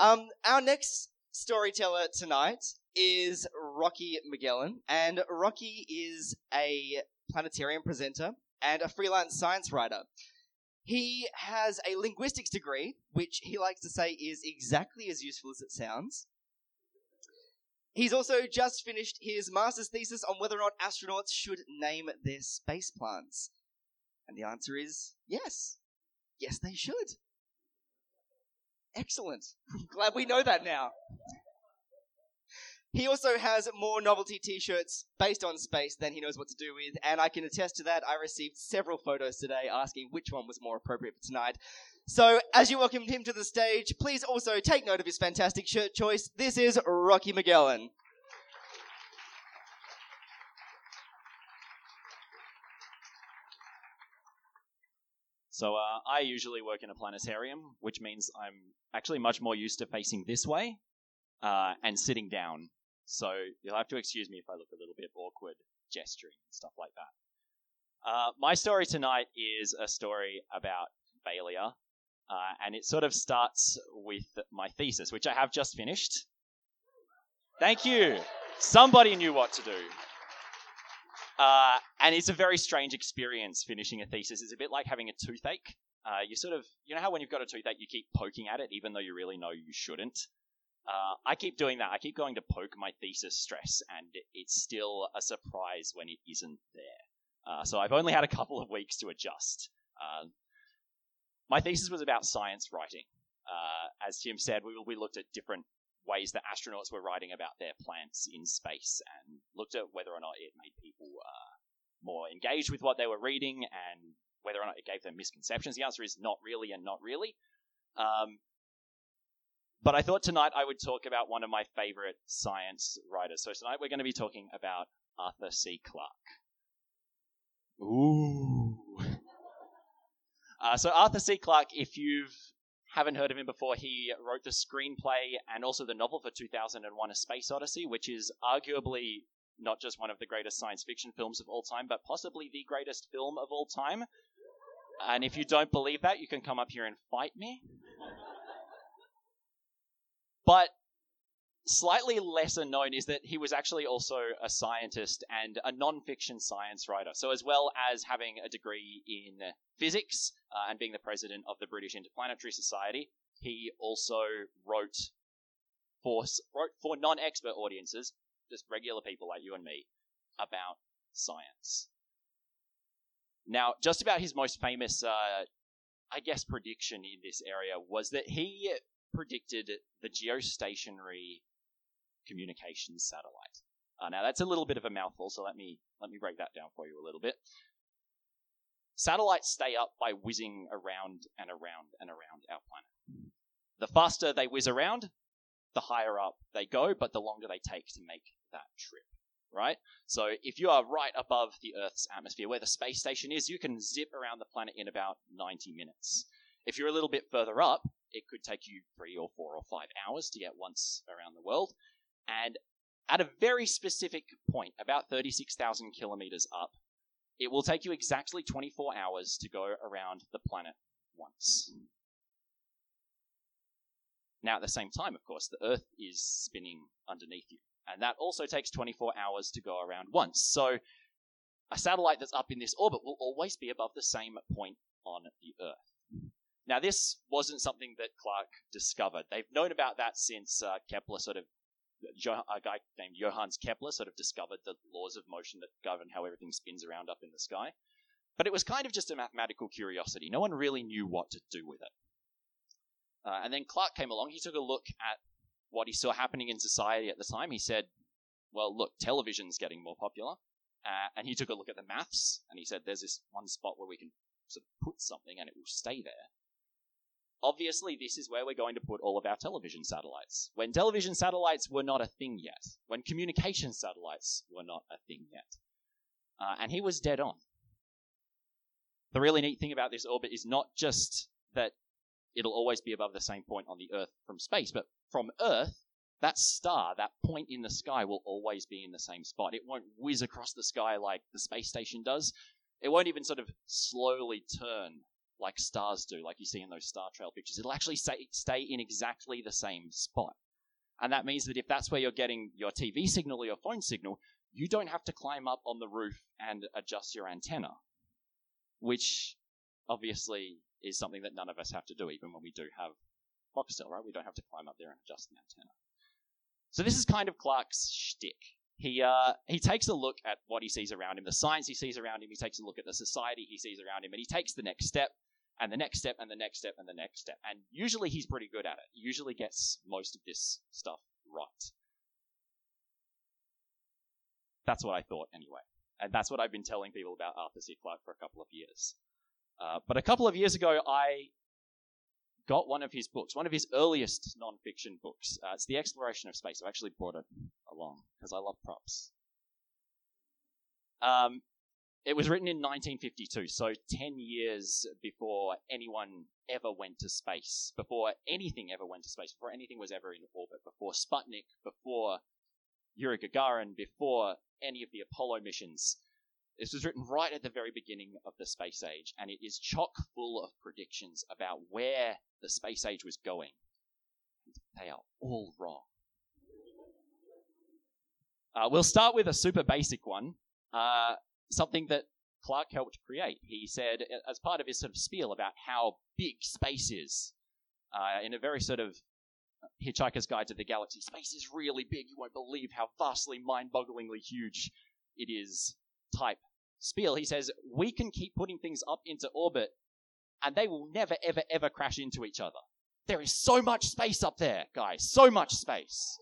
Our next storyteller tonight is Rocky McGellin, and Rocky is a planetarium presenter and a freelance science writer. He has a linguistics degree, which he likes to say is exactly as useful as it sounds. He's also just finished his master's thesis on whether or not astronauts should name their space plants. And the answer is yes. Yes, they should. Excellent. I'm glad we know that now. He also has more novelty t-shirts based on space than he knows what to do with, and I can attest to that. I received several photos today asking which one was more appropriate for tonight. So, as you welcome him to the stage, please also take note of his fantastic shirt choice. This is Rocky McGellin. So, I usually work in a planetarium, which means I'm actually much more used to facing this way and sitting down. So you'll have to excuse me if I look a little bit awkward, gesturing and stuff like that. My story tonight is a story about failure, and it sort of starts with my thesis, which I have just finished. Thank you. Somebody knew what to do. And it's a very strange experience finishing a thesis. It's a bit like having a toothache. You know how when you've got a toothache, you keep poking at it, even though you really know you shouldn't? I keep doing that. I keep going to poke my thesis stress, and it's still a surprise when it isn't there. So I've only had a couple of weeks to adjust. My thesis was about science writing. As Tim said, we looked at different ways that astronauts were writing about their plants in space and looked at whether or not it made people more engaged with what they were reading and whether or not it gave them misconceptions. The answer is not really and not really. But I thought tonight I would talk about one of my favorite science writers. So tonight we're going to be talking about Arthur C. Clarke. Ooh. So Arthur C. Clarke, if you haven't heard of him before, he wrote the screenplay and also the novel for 2001: A Space Odyssey, which is arguably not just one of the greatest science fiction films of all time, but possibly the greatest film of all time. And if you don't believe that, you can come up here and fight me. But slightly lesser known is that he was actually also a scientist and a non-fiction science writer. So as well as having a degree in physics and being the president of the British Interplanetary Society, he also wrote for non-expert audiences, just regular people like you and me, about science. Now, just about his most famous, prediction in this area was that he predicted the geostationary communications satellite. Now that's a little bit of a mouthful, so let me break that down for you a little bit. Satellites stay up by whizzing around and around and around our planet. The faster they whiz around, the higher up they go, but the longer they take to make that trip, right? So if you are right above the Earth's atmosphere, where the space station is, you can zip around the planet in about 90 minutes. If you're a little bit further up, it could take you 3 or 4 or 5 hours to get once around the world. And at a very specific point, about 36,000 kilometers up, it will take you exactly 24 hours to go around the planet once. Now, at the same time, of course, the Earth is spinning underneath you. And that also takes 24 hours to go around once. So a satellite that's up in this orbit will always be above the same point on the Earth. Now, this wasn't something that Clarke discovered. They've known about that since a guy named Johannes Kepler sort of discovered the laws of motion that govern how everything spins around up in the sky. But it was kind of just a mathematical curiosity. No one really knew what to do with it. And then Clarke came along. He took a look at what he saw happening in society at the time. He said, well, look, television's getting more popular. And he took a look at the maths, and he said, there's this one spot where we can sort of put something and it will stay there. Obviously, this is where we're going to put all of our television satellites. When television satellites were not a thing yet. When communication satellites were not a thing yet. And he was dead on. The really neat thing about this orbit is not just that it'll always be above the same point on the Earth from space, but from Earth, that star, that point in the sky will always be in the same spot. It won't whiz across the sky like the space station does. It won't even sort of slowly turn like stars do, like you see in those Star Trail pictures. It'll actually stay in exactly the same spot. And that means that if that's where you're getting your TV signal or your phone signal, you don't have to climb up on the roof and adjust your antenna, which obviously is something that none of us have to do, even when we do have Foxtel, right? We don't have to climb up there and adjust an antenna. So this is kind of Clarke's shtick. He takes a look at what he sees around him, the science he sees around him, he takes a look at the society he sees around him, and he takes the next step, and the next step, and the next step, and the next step. And usually he's pretty good at it. He usually gets most of this stuff right. That's what I thought, anyway. And that's what I've been telling people about Arthur C. Clarke for a couple of years. But a couple of years ago, I got one of his books, one of his earliest non-fiction books. It's The Exploration of Space. I've actually brought it along, because I love props. It was written in 1952, so 10 years before anyone ever went to space, before anything ever went to space, before anything was ever in orbit, before Sputnik, before Yuri Gagarin, before any of the Apollo missions. This was written right at the very beginning of the space age, and it is chock full of predictions about where the space age was going. They are all wrong. We'll start with a super basic one. Something that Clarke helped create. He said, as part of his sort of spiel about how big space is, in a very sort of Hitchhiker's Guide to the Galaxy, space is really big, you won't believe how vastly, mind-bogglingly huge it is type spiel. He says, we can keep putting things up into orbit and they will never, ever, ever crash into each other. There is so much space up there, guys, so much space.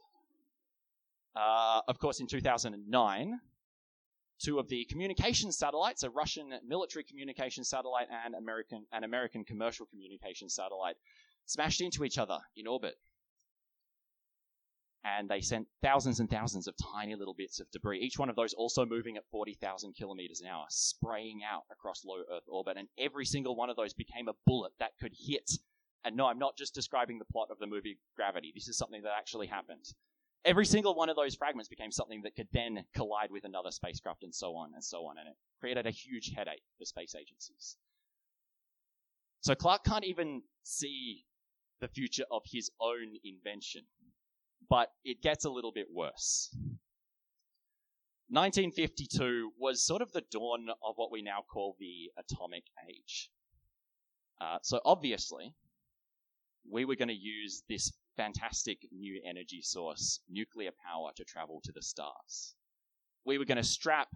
Of course, in 2009... two of the communication satellites, a Russian military communication satellite and an American commercial communication satellite, smashed into each other in orbit. And they sent thousands and thousands of tiny little bits of debris, each one of those also moving at 40,000 kilometers an hour, spraying out across low Earth orbit. And every single one of those became a bullet that could hit. And no, I'm not just describing the plot of the movie Gravity. This is something that actually happened. Every single one of those fragments became something that could then collide with another spacecraft and so on and so on, and it created a huge headache for space agencies. So Clarke can't even see the future of his own invention, but it gets a little bit worse. 1952 was sort of the dawn of what we now call the Atomic Age. So obviously, we were going to use this fantastic new energy source, nuclear power, to travel to the stars. We were going to strap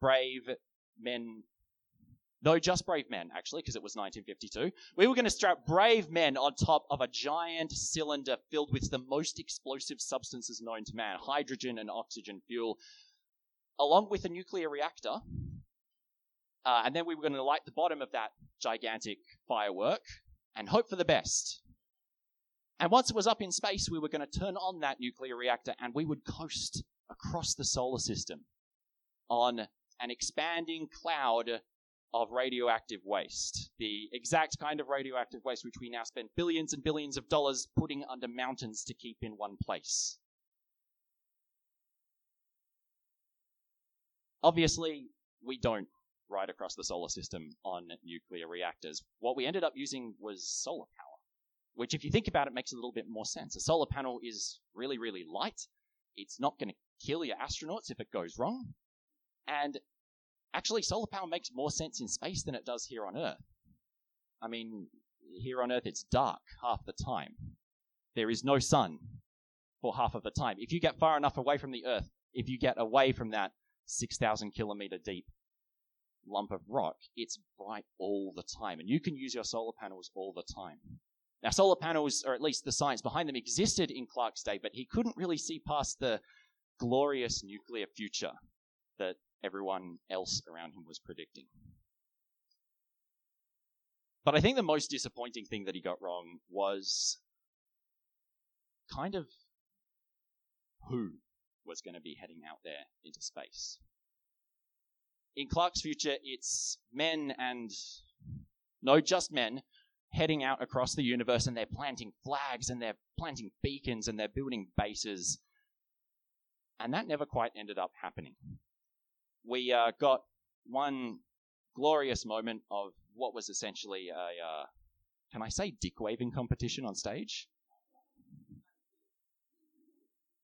brave men, because it was 1952. We were going to strap brave men on top of a giant cylinder filled with the most explosive substances known to man, hydrogen and oxygen fuel, along with a nuclear reactor. And then we were going to light the bottom of that gigantic firework and hope for the best. And once it was up in space, we were going to turn on that nuclear reactor and we would coast across the solar system on an expanding cloud of radioactive waste, the exact kind of radioactive waste which we now spend billions and billions of dollars putting under mountains to keep in one place. Obviously, we don't ride across the solar system on nuclear reactors. What we ended up using was solar power, which, if you think about it, makes a little bit more sense. A solar panel is really, really light. It's not going to kill your astronauts if it goes wrong. And actually, solar power makes more sense in space than it does here on Earth. I mean, here on Earth, it's dark half the time. There is no sun for half of the time. If you get far enough away from the Earth, if you get away from that 6,000 kilometer deep lump of rock, it's bright all the time. And you can use your solar panels all the time. Now, solar panels, or at least the science behind them, existed in Clarke's day, but he couldn't really see past the glorious nuclear future that everyone else around him was predicting. But I think the most disappointing thing that he got wrong was kind of who was going to be heading out there into space. In Clarke's future, it's men and, no, just men, heading out across the universe, and they're planting flags, and they're planting beacons, and they're building bases. And that never quite ended up happening. We got one glorious moment of what was essentially a, can I say dick-waving competition on stage?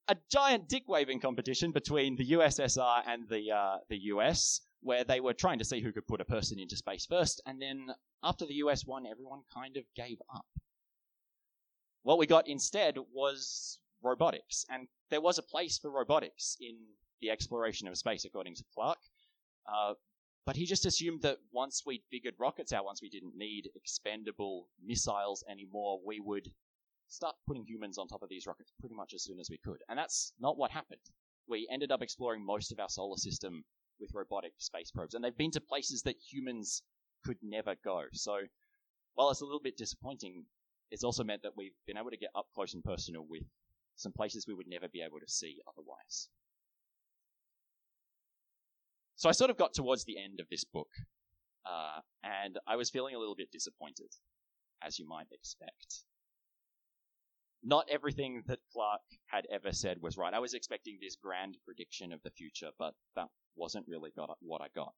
A giant dick-waving competition between the USSR and the US, where they were trying to see who could put a person into space first, and then after the US won, everyone kind of gave up. What we got instead was robotics, and there was a place for robotics in the exploration of space, according to Clarke, but he just assumed that once we'd figured rockets out, once we didn't need expendable missiles anymore, we would start putting humans on top of these rockets pretty much as soon as we could. And that's not what happened. We ended up exploring most of our solar system with robotic space probes, and they've been to places that humans could never go. So while it's a little bit disappointing, it's also meant that we've been able to get up close and personal with some places we would never be able to see otherwise. So I sort of got towards the end of this book, and I was feeling a little bit disappointed, as you might expect. Not everything that Clarke had ever said was right. I was expecting this grand prediction of the future, but that wasn't really what I got.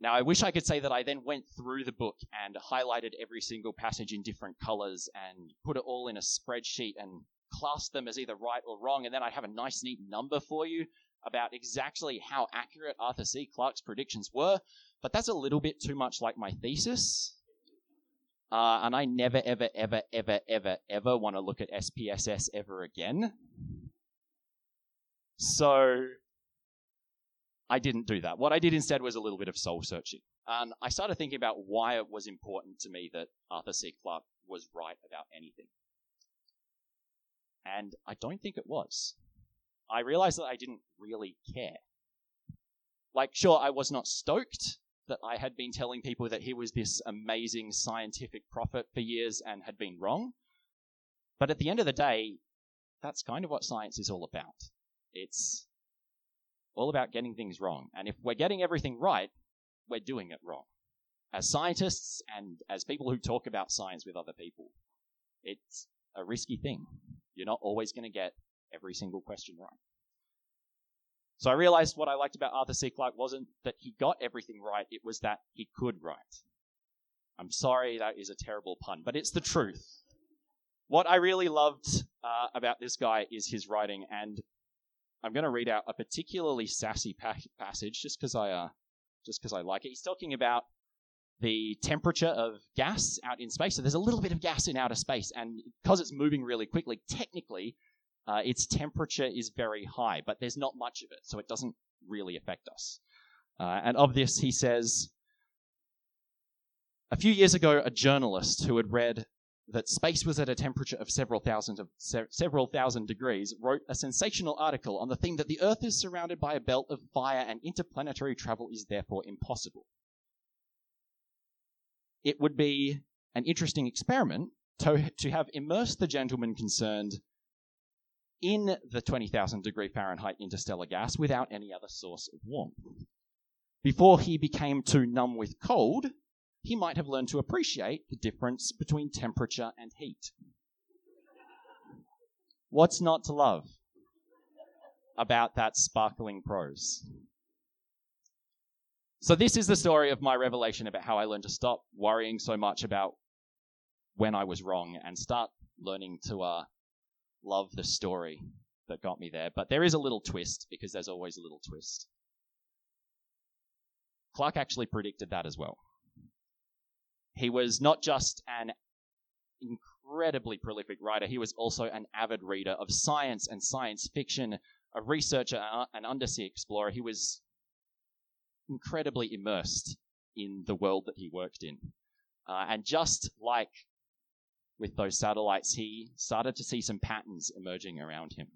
Now, I wish I could say that I then went through the book and highlighted every single passage in different colors and put it all in a spreadsheet and classed them as either right or wrong, and then I'd have a nice, neat number for you about exactly how accurate Arthur C. Clarke's predictions were, but that's a little bit too much like my thesis. And I never, ever want to look at SPSS ever again. So I didn't do that. What I did instead was a little bit of soul searching. And I started thinking about why it was important to me that Arthur C. Clarke was right about anything. And I don't think it was. I realized that I didn't really care. Like, sure, I was not stoked that I had been telling people that he was this amazing scientific prophet for years and had been wrong. But at the end of the day, that's kind of what science is all about. It's all about getting things wrong. And if we're getting everything right, we're doing it wrong. As scientists and as people who talk about science with other people, it's a risky thing. You're not always going to get every single question right. So I realized what I liked about Arthur C. Clarke wasn't that he got everything right, it was that he could write. I'm sorry, that is a terrible pun, but it's the truth. What I really loved about this guy is his writing, and I'm going to read out a particularly sassy passage just because I like it. He's talking about the temperature of gas out in space. So there's a little bit of gas in outer space, and because it's moving really quickly, technically, its temperature is very high, but there's not much of it, so it doesn't really affect us. And of this, he says, a few years ago, a journalist who had read that space was at a temperature of several thousand degrees, wrote a sensational article on the theme that the Earth is surrounded by a belt of fire and interplanetary travel is therefore impossible. It would be an interesting experiment to have immersed the gentleman concerned in the 20,000 degree Fahrenheit interstellar gas without any other source of warmth. Before he became too numb with cold, he might have learned to appreciate the difference between temperature and heat. What's not to love about that sparkling prose? So this is the story of my revelation about how I learned to stop worrying so much about when I was wrong and start learning to love the story that got me there. But there is a little twist, because there's always a little twist. Clarke actually predicted that as well. He was not just an incredibly prolific writer, he was also an avid reader of science and science fiction, a researcher, an undersea explorer. He was incredibly immersed in the world that he worked in. And just like with those satellites, he started to see some patterns emerging around him.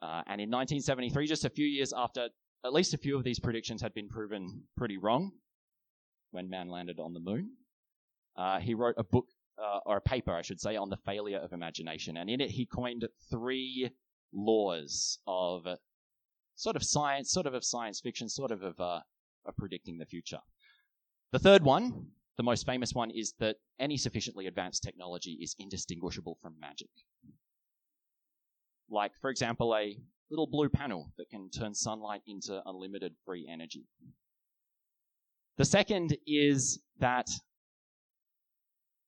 And in 1973, just a few years after, at least a few of these predictions had been proven pretty wrong when man landed on the moon, he wrote a book, or a paper, I should say, on the failure of imagination. And in it, he coined three laws of sort of science, sort of science fiction, sort of predicting the future. The third one, the most famous one, is that any sufficiently advanced technology is indistinguishable from magic. Like, for example, a little blue panel that can turn sunlight into unlimited free energy. The second is that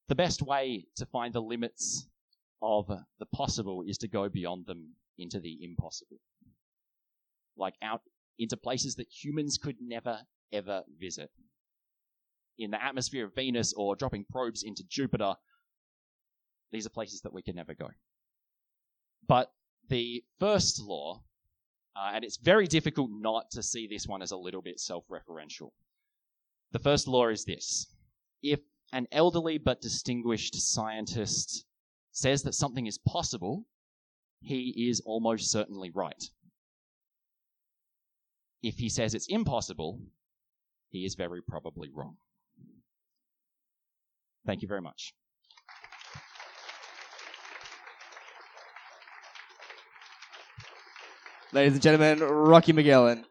the best way to find the limits of the possible is to go beyond them into the impossible. Like out into places that humans could never, ever visit. In the atmosphere of Venus or dropping probes into Jupiter, these are places that we can never go. But the first law, and it's very difficult not to see this one as a little bit self-referential. The first law is this. If an elderly but distinguished scientist says that something is possible, he is almost certainly right. If he says it's impossible, he is very probably wrong. Thank you very much. Ladies and gentlemen, Rocky McGellin.